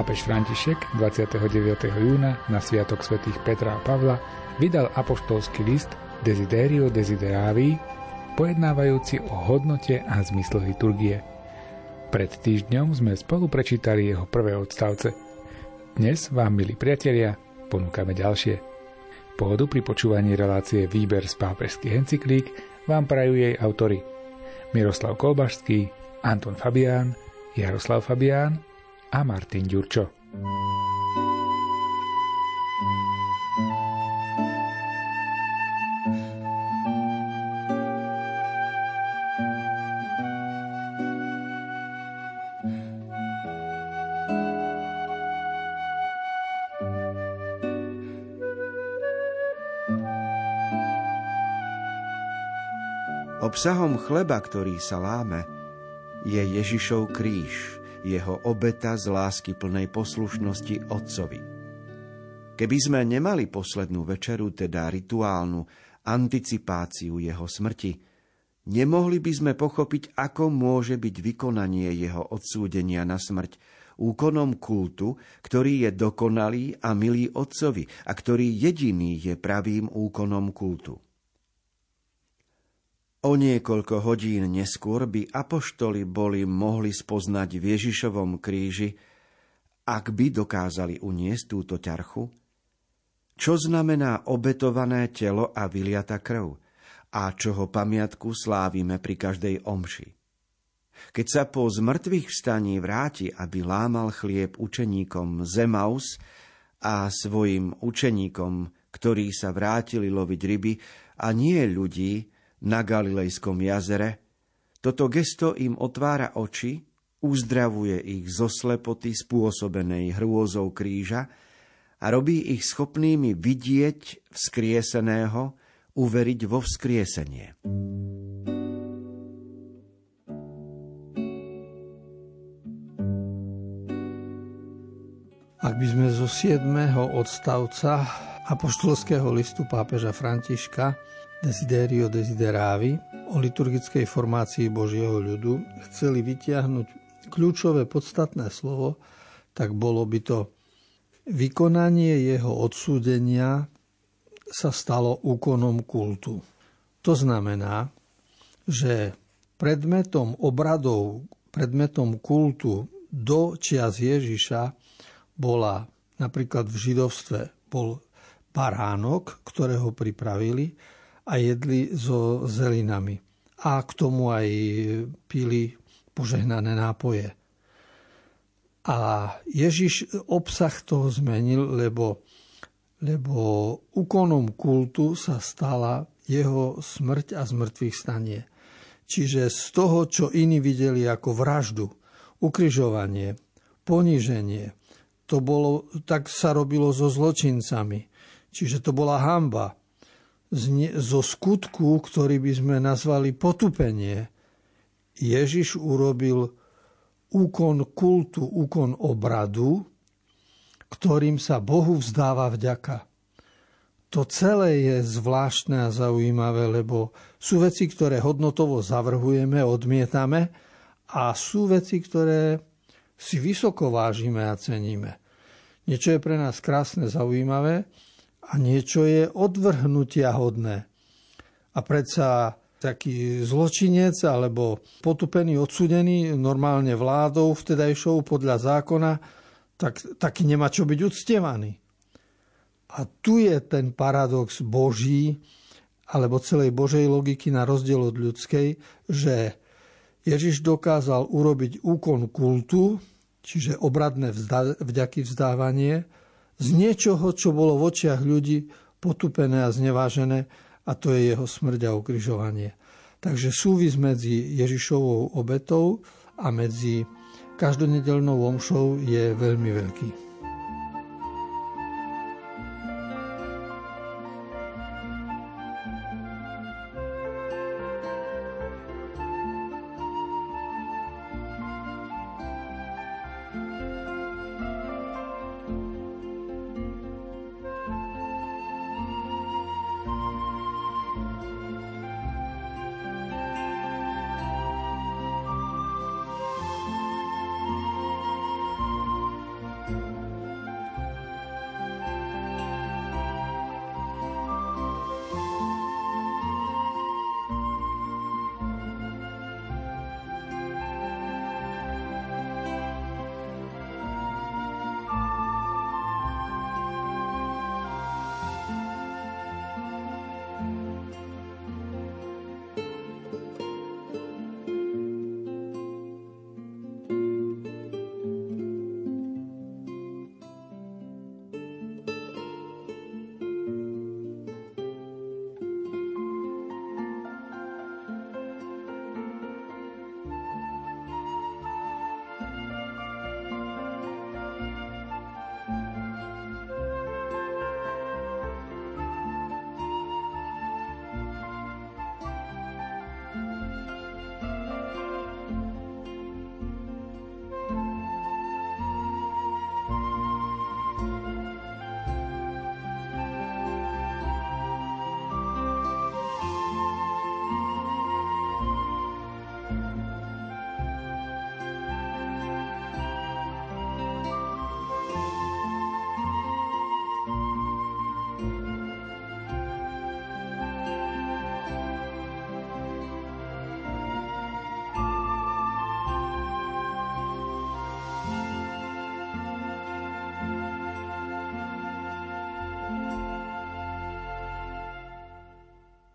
Pápež František 29. júna na sviatok svätých Petra a Pavla vydal apoštolský list Desiderio Desideravi, pojednávajúci o hodnote a zmysle liturgie. Pred týždňom sme spolu prečítali jeho prvé odstavce. Dnes vám, milí priatelia, ponúkame ďalšie. Pohodu pri počúvaní relácie Výber z pápežských encyklík vám prajú jej autori Miroslav Kolbašský, Anton Fabián, Jaroslav Fabián a Martin Ďurčo. Obsahom chleba, ktorý sa láme, je Ježišov kríž, jeho obeta z lásky plnej poslušnosti Otcovi. Keby sme nemali poslednú večeru, teda rituálnu anticipáciu jeho smrti, nemohli by sme pochopiť, ako môže byť vykonanie jeho odsúdenia na smrť úkonom kultu, ktorý je dokonalý a milý Otcovi a ktorý jediný je pravým úkonom kultu. O niekoľko hodín neskôr by apoštoli boli mohli spoznať v Ježišovom kríži, ak by dokázali uniesť túto ťarchu, čo znamená obetované telo a vyliata krv a čoho pamiatku slávime pri každej omši. Keď sa po zmrtvých vstaní vráti, aby lámal chlieb učeníkom z Emauz a svojim učeníkom, ktorí sa vrátili loviť ryby a nie ľudí, na Galilejskom jazere, toto gesto im otvára oči, uzdravuje ich zo slepoty spôsobenej hrôzou kríža a robí ich schopnými vidieť vzkrieseného, uveriť vo vzkriesenie. Ak by sme zo 7. odstavca apoštolského listu pápeža Františka Desiderio Desideravi o liturgickej formácii Božieho ľudu chceli vytiahnuť kľúčové podstatné slovo, tak bolo by to: vykonanie jeho odsúdenia sa stalo úkonom kultu. To znamená, že predmetom obradov, predmetom kultu do čias Ježiša bola napríklad v židovstve bol baránok, ktorého pripravili a jedli so zelinami. A k tomu aj pili požehnané nápoje. A Ježiš obsah toho zmenil, lebo úkonom kultu sa stala jeho smrť a zmŕtvychvstanie. Čiže z toho, čo iní videli ako vraždu, ukrižovanie, poníženie, to bolo, tak sa robilo so zločincami. Čiže to bola hanba. Zo skutku, ktorý by sme nazvali potupenie, Ježiš urobil úkon kultu, úkon obradu, ktorým sa Bohu vzdáva vďaka. To celé je zvláštne a zaujímavé, lebo sú veci, ktoré hodnotovo zavrhujeme, odmietame, a sú veci, ktoré si vysoko vážime a ceníme. Niečo je pre nás krásne, zaujímavé, a niečo je odvrhnutia hodné. A predsa taký zločinec alebo potupený, odsúdený normálne vládou vtedajšou podľa zákona, tak nemá čo byť uctievaný. A tu je ten paradox Boží, alebo celej Božej logiky na rozdiel od ľudskej, že Ježiš dokázal urobiť úkon kultu, čiže obradné vďaky vzdávanie, z niečoho, čo bolo v očiach ľudí potupené a znevážené, a to je jeho smrť a ukrižovanie. Takže súvis medzi Ježišovou obetou a medzi každonedeľnou omšou je veľmi veľký.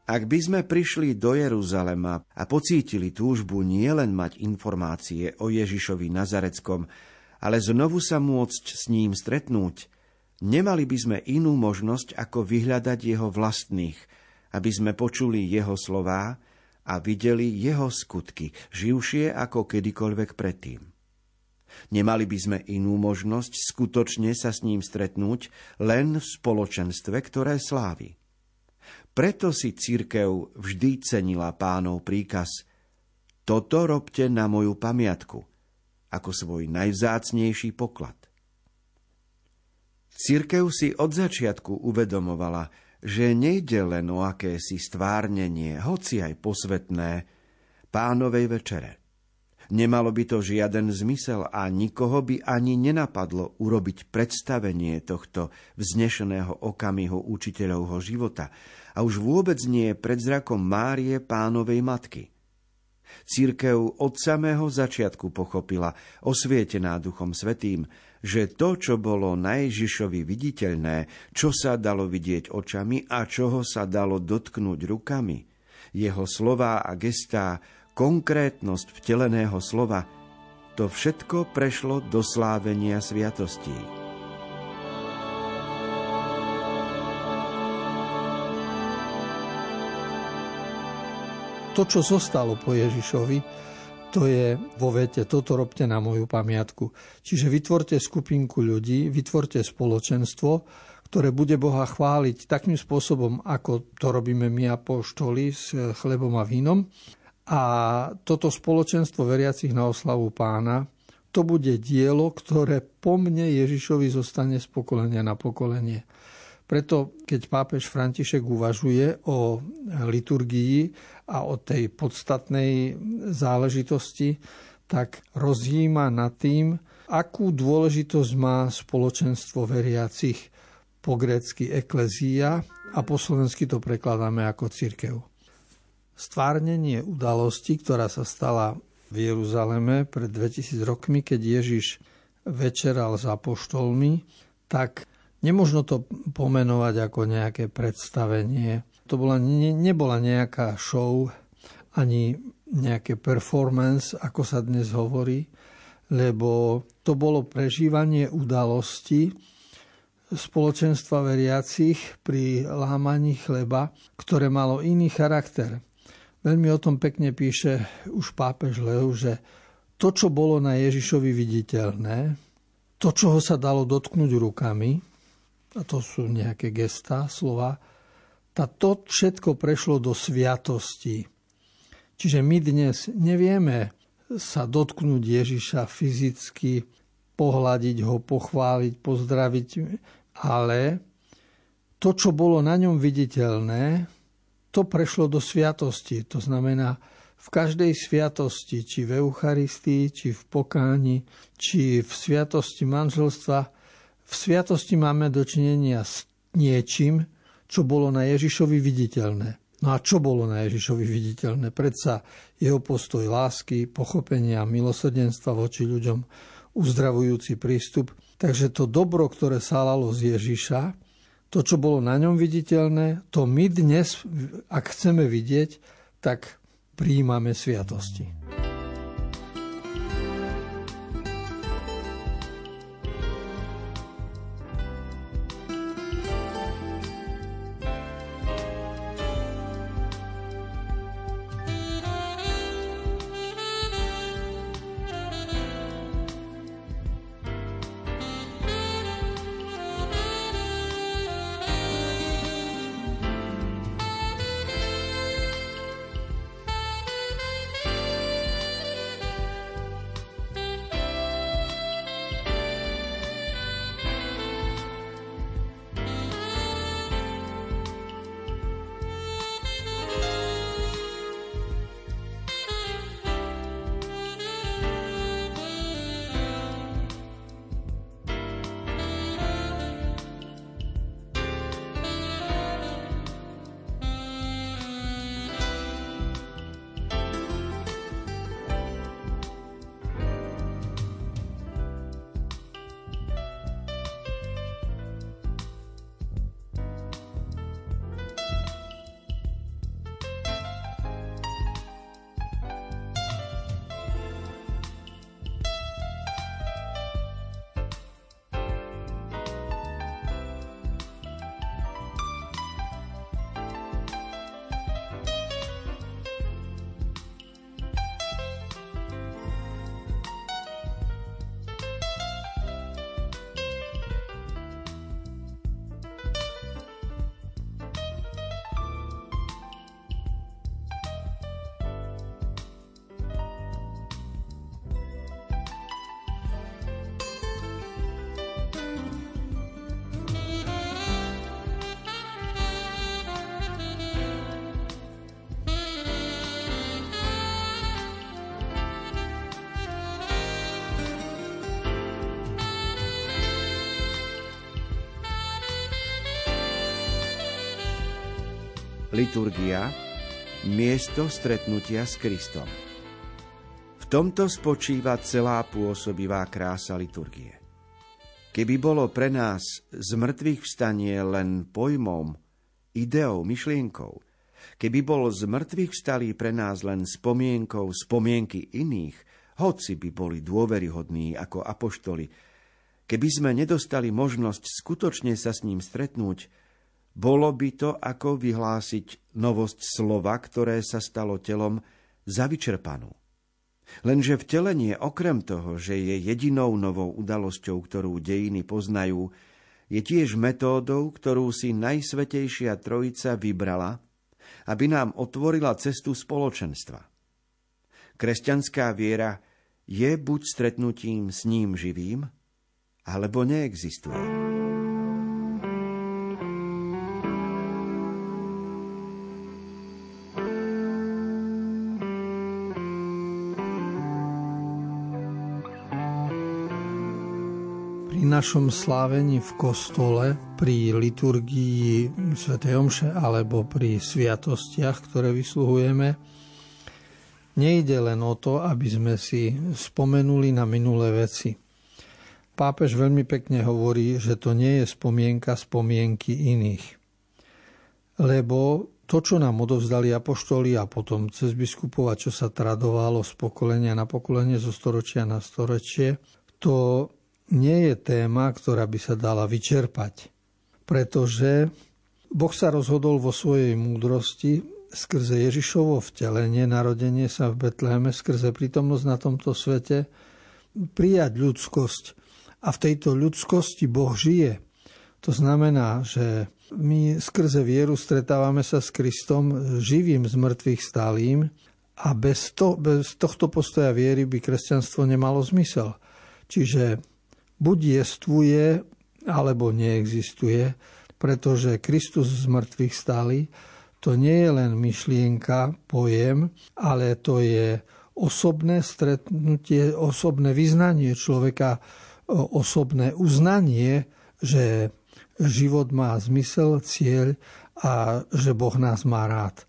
Ak by sme prišli do Jeruzalema a pocítili túžbu nielen mať informácie o Ježišovi Nazareckom, ale znovu sa môcť s ním stretnúť, nemali by sme inú možnosť, ako vyhľadať jeho vlastných, aby sme počuli jeho slová a videli jeho skutky, živšie ako kedykoľvek predtým. Nemali by sme inú možnosť skutočne sa s ním stretnúť len v spoločenstve, ktoré slávi. Preto si cirkev vždy cenila Pánov príkaz: toto robte na moju pamiatku, ako svoj najvzácnejší poklad. Cirkev si od začiatku uvedomovala, že nejde len o akési stvárnenie, hoci aj posvetné, Pánovej večere. Nemalo by to žiaden zmysel a nikoho by ani nenapadlo urobiť predstavenie tohto vznešeného okamihu učiteľovho života a už vôbec nie je pred zrakom Márie, Pánovej matky. Cirkev od samého začiatku pochopila, osvietená Duchom Svätým, že to, čo bolo na Ježišovi viditeľné, čo sa dalo vidieť očami a čoho sa dalo dotknúť rukami, jeho slová a gestá, konkrétnosť vteleného slova, to všetko prešlo do slávenia sviatostí. To, čo zostalo po Ježišovi, to je vo vete: toto robte na moju pamiatku. Čiže vytvorte skupinku ľudí, vytvorte spoločenstvo, ktoré bude Boha chváliť takým spôsobom, ako to robíme my apoštoli s chlebom a vínom. A toto spoločenstvo veriacich na oslavu Pána, to bude dielo, ktoré po mne Ježišovi zostane z pokolenia na pokolenie. Preto, keď pápež František uvažuje o liturgii a o tej podstatnej záležitosti, tak rozjíma nad tým, akú dôležitosť má spoločenstvo veriacich, po grécky eklezia a po slovensky to prekladáme ako cirkev. Stvárnenie udalosti, ktorá sa stala v Jeruzaleme pred 2000 rokmi, keď Ježiš večeral s apoštolmi, tak nemožno to pomenovať ako nejaké predstavenie. To nebola nejaká show ani nejaké performance, ako sa dnes hovorí, lebo to bolo prežívanie udalosti spoločenstva veriacich pri lámaní chleba, ktoré malo iný charakter. Veľmi o tom pekne píše už pápež Leo, že to, čo bolo na Ježišovi viditeľné, to, čoho sa dalo dotknúť rukami, a to sú nejaké gestá, slova, to všetko prešlo do sviatosti. Čiže my dnes nevieme sa dotknúť Ježiša fyzicky, pohľadiť ho, pochváliť, pozdraviť, ale to, čo bolo na ňom viditeľné, to prešlo do sviatosti. To znamená, v každej sviatosti, či v Eucharistii, či v pokáni, či v sviatosti manželstva, v sviatosti máme dočinenia s niečím, čo bolo na Ježišovi viditeľné. No a čo bolo na Ježišovi viditeľné? Predsa jeho postoj lásky, pochopenia, milosrdenstva voči ľuďom, uzdravujúci prístup. Takže to dobro, ktoré salalo z Ježiša, to, čo bolo na ňom viditeľné, to my dnes, ak chceme vidieť, tak prijímame sviatosti. Liturgia – miesto stretnutia s Kristom. V tomto spočíva celá pôsobivá krása liturgie. Keby bolo pre nás zmŕtvychvstanie len pojmom, ideou, myšlienkou, keby bol zmŕtvychvstalý pre nás len spomienkou spomienky iných, hoci by boli dôveryhodní ako apoštoli, keby sme nedostali možnosť skutočne sa s ním stretnúť, bolo by to ako vyhlásiť novosť slova, ktoré sa stalo telom, za vyčerpanú. Lenže vtelenie, okrem toho, že je jedinou novou udalosťou, ktorú dejiny poznajú, je tiež metódou, ktorú si Najsvätejšia Trojica vybrala, aby nám otvorila cestu spoločenstva. Kresťanská viera je buď stretnutím s ním živým, alebo neexistuje. Pri našom slávení v kostole, pri liturgii svätej omše alebo pri sviatostiach, ktoré vysluhujeme, nejde len o to, aby sme si spomenuli na minulé veci. Pápež veľmi pekne hovorí, že to nie je spomienka spomienky iných. Lebo to, čo nám odovzdali apoštoli a potom cez biskupov, čo sa tradovalo z pokolenia na pokolenie, zo storočia na storočie, to nie je téma, ktorá by sa dala vyčerpať. Pretože Boh sa rozhodol vo svojej múdrosti skrze Ježišovo vtelenie, narodenie sa v Betleheme, skrze prítomnosť na tomto svete, prijať ľudskosť. A v tejto ľudskosti Boh žije. To znamená, že my skrze vieru stretávame sa s Kristom živým, zmŕtvychvstalým a bez tohto postoja viery by kresťanstvo nemalo zmysel. Čiže buď jestvuje, alebo neexistuje, pretože Kristus zmŕtvychvstalý to nie je len myšlienka, pojem, ale to je osobné stretnutie, osobné vyznanie človeka, osobné uznanie, že život má zmysel, cieľ a že Boh nás má rád.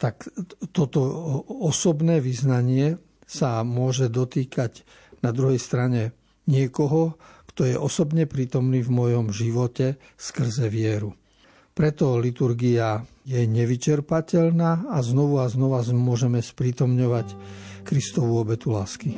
Tak toto osobné vyznanie sa môže dotýkať na druhej strane niekoho, kto je osobne prítomný v mojom živote skrze vieru. Preto liturgia je nevyčerpateľná a znova môžeme sprítomňovať Kristovú obetu lásky.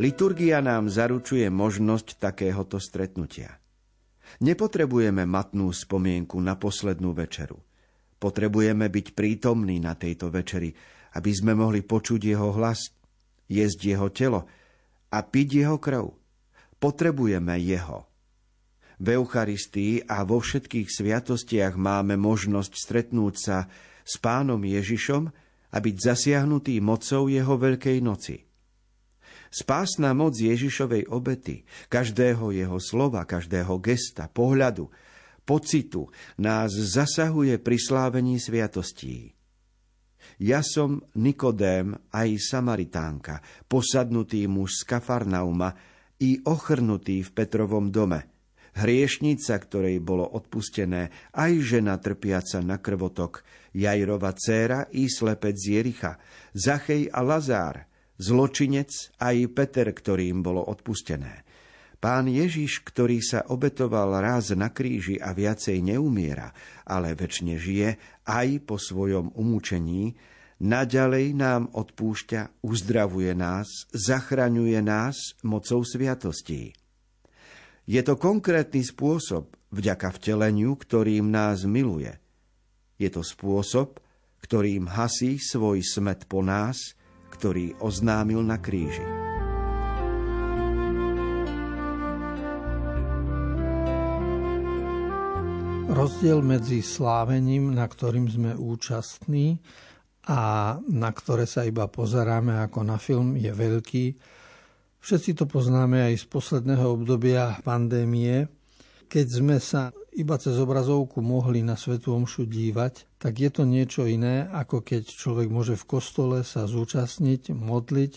Liturgia nám zaručuje možnosť takéhoto stretnutia. Nepotrebujeme matnú spomienku na poslednú večeru. Potrebujeme byť prítomní na tejto večeri, aby sme mohli počuť jeho hlas, jesť jeho telo a piť jeho krv. Potrebujeme jeho. V Eucharistii a vo všetkých sviatostiach máme možnosť stretnúť sa s Pánom Ježišom a byť zasiahnutý mocou jeho Veľkej noci. Spásna moc Ježišovej obety, každého jeho slova, každého gesta, pohľadu, pocitu nás zasahuje pri slávení sviatostí. Ja som Nikodém, aj Samaritánka, posadnutý muž z Kafarnauma i ochrnutý v Petrovom dome, hriešnica, ktorej bolo odpustené, aj žena trpiaca na krvotok, Jajrova dcéra i slepec z Jericha, Zachej a Lazár, zločinec aj Peter, ktorým bolo odpustené. Pán Ježiš, ktorý sa obetoval raz na kríži a viacej neumiera, ale večne žije aj po svojom umúčení, naďalej nám odpúšťa, uzdravuje nás, zachraňuje nás mocou sviatostí. Je to konkrétny spôsob, vďaka vteleniu, ktorým nás miluje. Je to spôsob, ktorým hasí svoj smäd po nás, ktorý oznámil na kríži. Rozdiel medzi slávením, na ktorým sme účastní a na ktoré sa iba pozeráme ako na film, je veľký. Všetci to poznáme aj z posledného obdobia pandémie. Keď sme sa iba cez obrazovku mohli na svätú omšu dívať, tak je to niečo iné, ako keď človek môže v kostole sa zúčastniť, modliť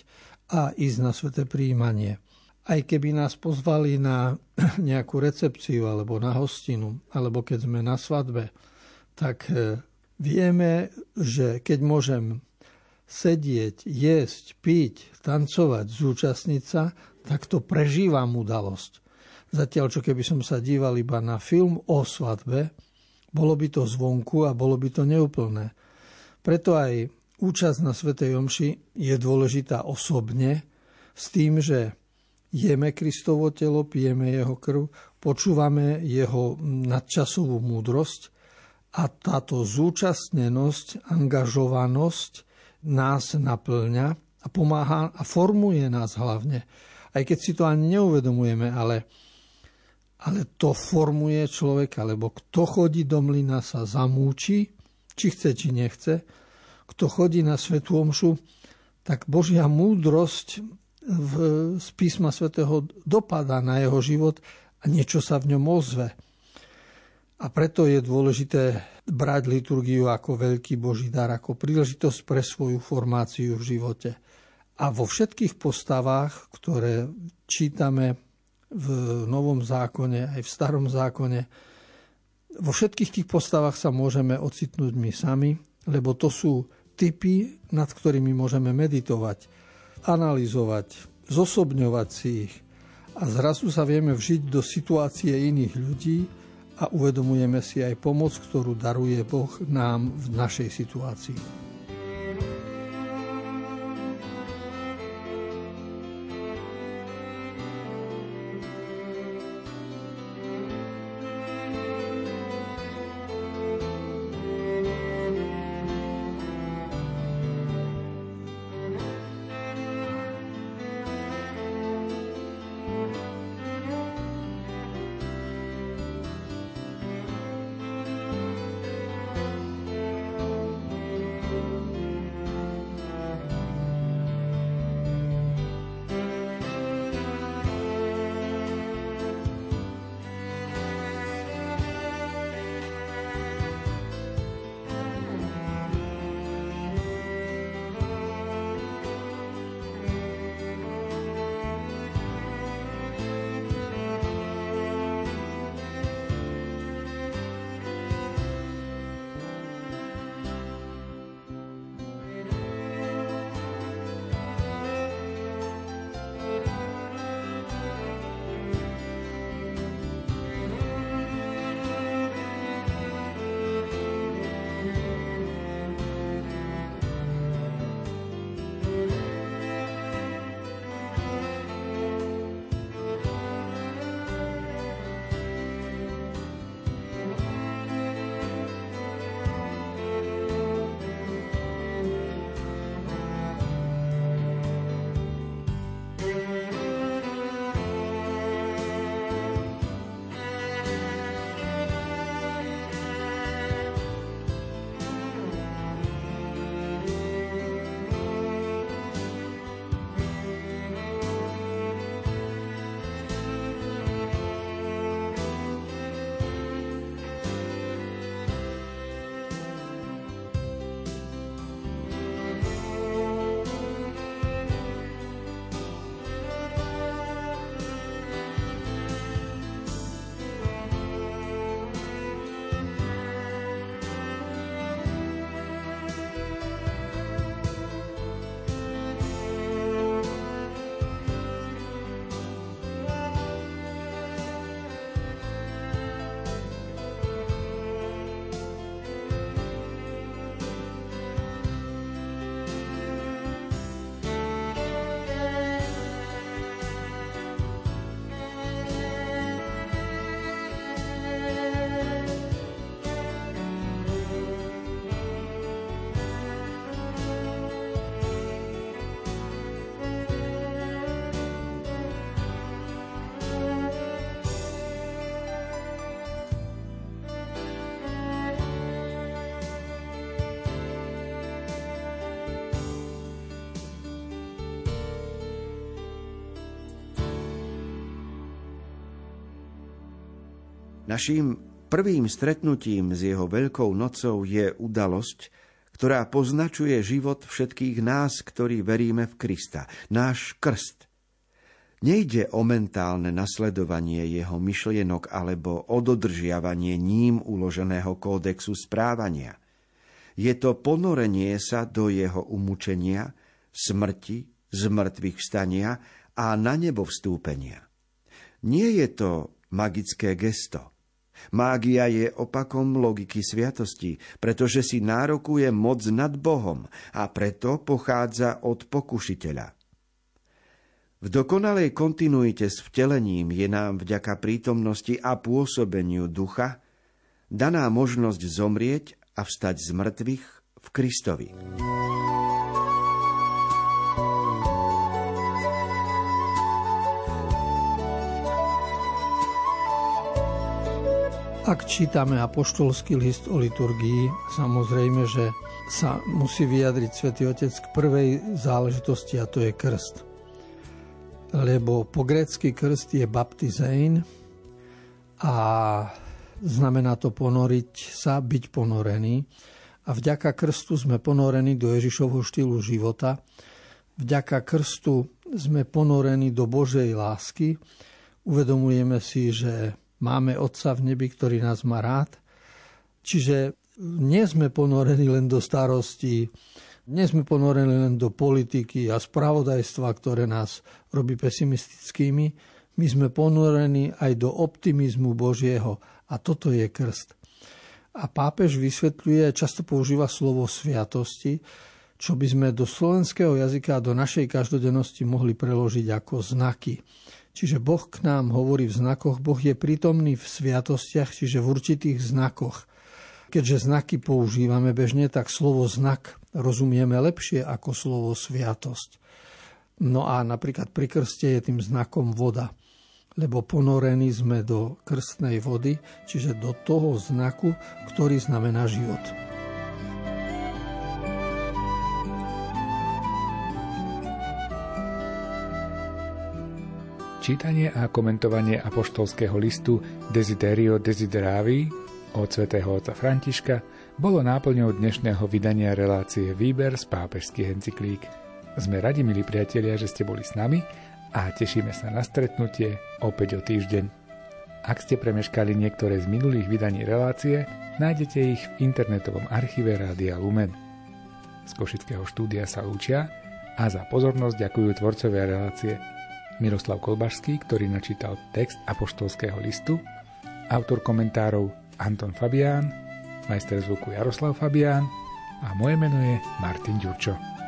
a ísť na sväté prijímanie. Aj keby nás pozvali na nejakú recepciu alebo na hostinu, alebo keď sme na svadbe, tak vieme, že keď môžem sedieť, jesť, piť, tancovať, zúčastniť sa, tak to prežívam udalosť. Zatiaľ, čo keby som sa díval iba na film o svadbe, bolo by to zvonku a bolo by to neúplné. Preto aj účasť na svätej omši je dôležitá osobne s tým, že jeme Kristovo telo, pijeme jeho krv, počúvame jeho nadčasovú múdrosť a táto zúčastnenosť, angažovanosť nás naplňa a pomáha a formuje nás hlavne. Aj keď si to ani neuvedomujeme, ale to formuje človeka, lebo kto chodí do mlyna sa zamúči, či chce, či nechce. Kto chodí na svätú omšu, tak Božia múdrosť z písma svätého dopadá na jeho život a niečo sa v ňom ozve. A preto je dôležité brať liturgiu ako veľký Boží dar, ako príležitosť pre svoju formáciu v živote. A vo všetkých postavách, ktoré čítame v Novom zákone, aj v Starom zákone. Vo všetkých tých postavách sa môžeme ocitnúť my sami, lebo to sú typy, nad ktorými môžeme meditovať, analyzovať, zosobňovať si ich. A zrazu sa vieme vžiť do situácie iných ľudí a uvedomujeme si aj pomoc, ktorú daruje Boh nám v našej situácii. Naším prvým stretnutím s jeho Veľkou nocou je udalosť, ktorá poznačuje život všetkých nás, ktorí veríme v Krista, náš krst. Nejde o mentálne nasledovanie jeho myšlienok alebo o dodržiavanie ním uloženého kódexu správania. Je to ponorenie sa do jeho umúčenia, smrti, zmŕtvychvstania a na nebo vstúpenia. Nie je to magické gesto. Mágia je opakom logiky sviatosti, pretože si nárokuje moc nad Bohom a preto pochádza od pokušiteľa. V dokonalej kontinuite s vtelením je nám vďaka prítomnosti a pôsobeniu ducha daná možnosť zomrieť a vstať z mŕtvych v Kristovi. Ak čítame apoštolský list o liturgii, samozrejme, že sa musí vyjadriť Svätý Otec k prvej záležitosti, a to je krst. Lebo po grécky krst je baptizein a znamená to ponoriť sa, byť ponorený. A vďaka krstu sme ponorení do Ježišovho štýlu života. Vďaka krstu sme ponorení do Božej lásky. Uvedomujeme si, že máme Otca v nebi, ktorý nás má rád. Čiže nie sme ponorení len do starostí, nie sme ponorení len do politiky a spravodajstva, ktoré nás robí pesimistickými. My sme ponorení aj do optimizmu Božieho. A toto je krst. A pápež vysvetľuje, často používa slovo sviatosti, čo by sme do slovenského jazyka a do našej každodennosti mohli preložiť ako znaky. Čiže Boh k nám hovorí v znakoch, Boh je prítomný v sviatostiach, čiže v určitých znakoch. Keďže znaky používame bežne, tak slovo znak rozumieme lepšie ako slovo sviatosť. No a napríklad pri krste je tým znakom voda, lebo ponorení sme do krstnej vody, čiže do toho znaku, ktorý znamená život. Čítanie a komentovanie apoštolského listu Desiderio Desideravi od svätého otca Františka bolo náplňou dnešného vydania relácie Výber z pápežských encyklík. Sme radi, milí priatelia, že ste boli s nami a tešíme sa na stretnutie opäť o týždeň. Ak ste premeškali niektoré z minulých vydaní relácie, nájdete ich v internetovom archíve Rádia Lumen. Z košického štúdia sa lúčia a za pozornosť ďakujú tvorcovia relácie Miroslav Kolbašský, ktorý načítal text apoštolského listu, autor komentárov Anton Fabián, majster zvuku Jaroslav Fabián a moje meno je Martin Ďurčo.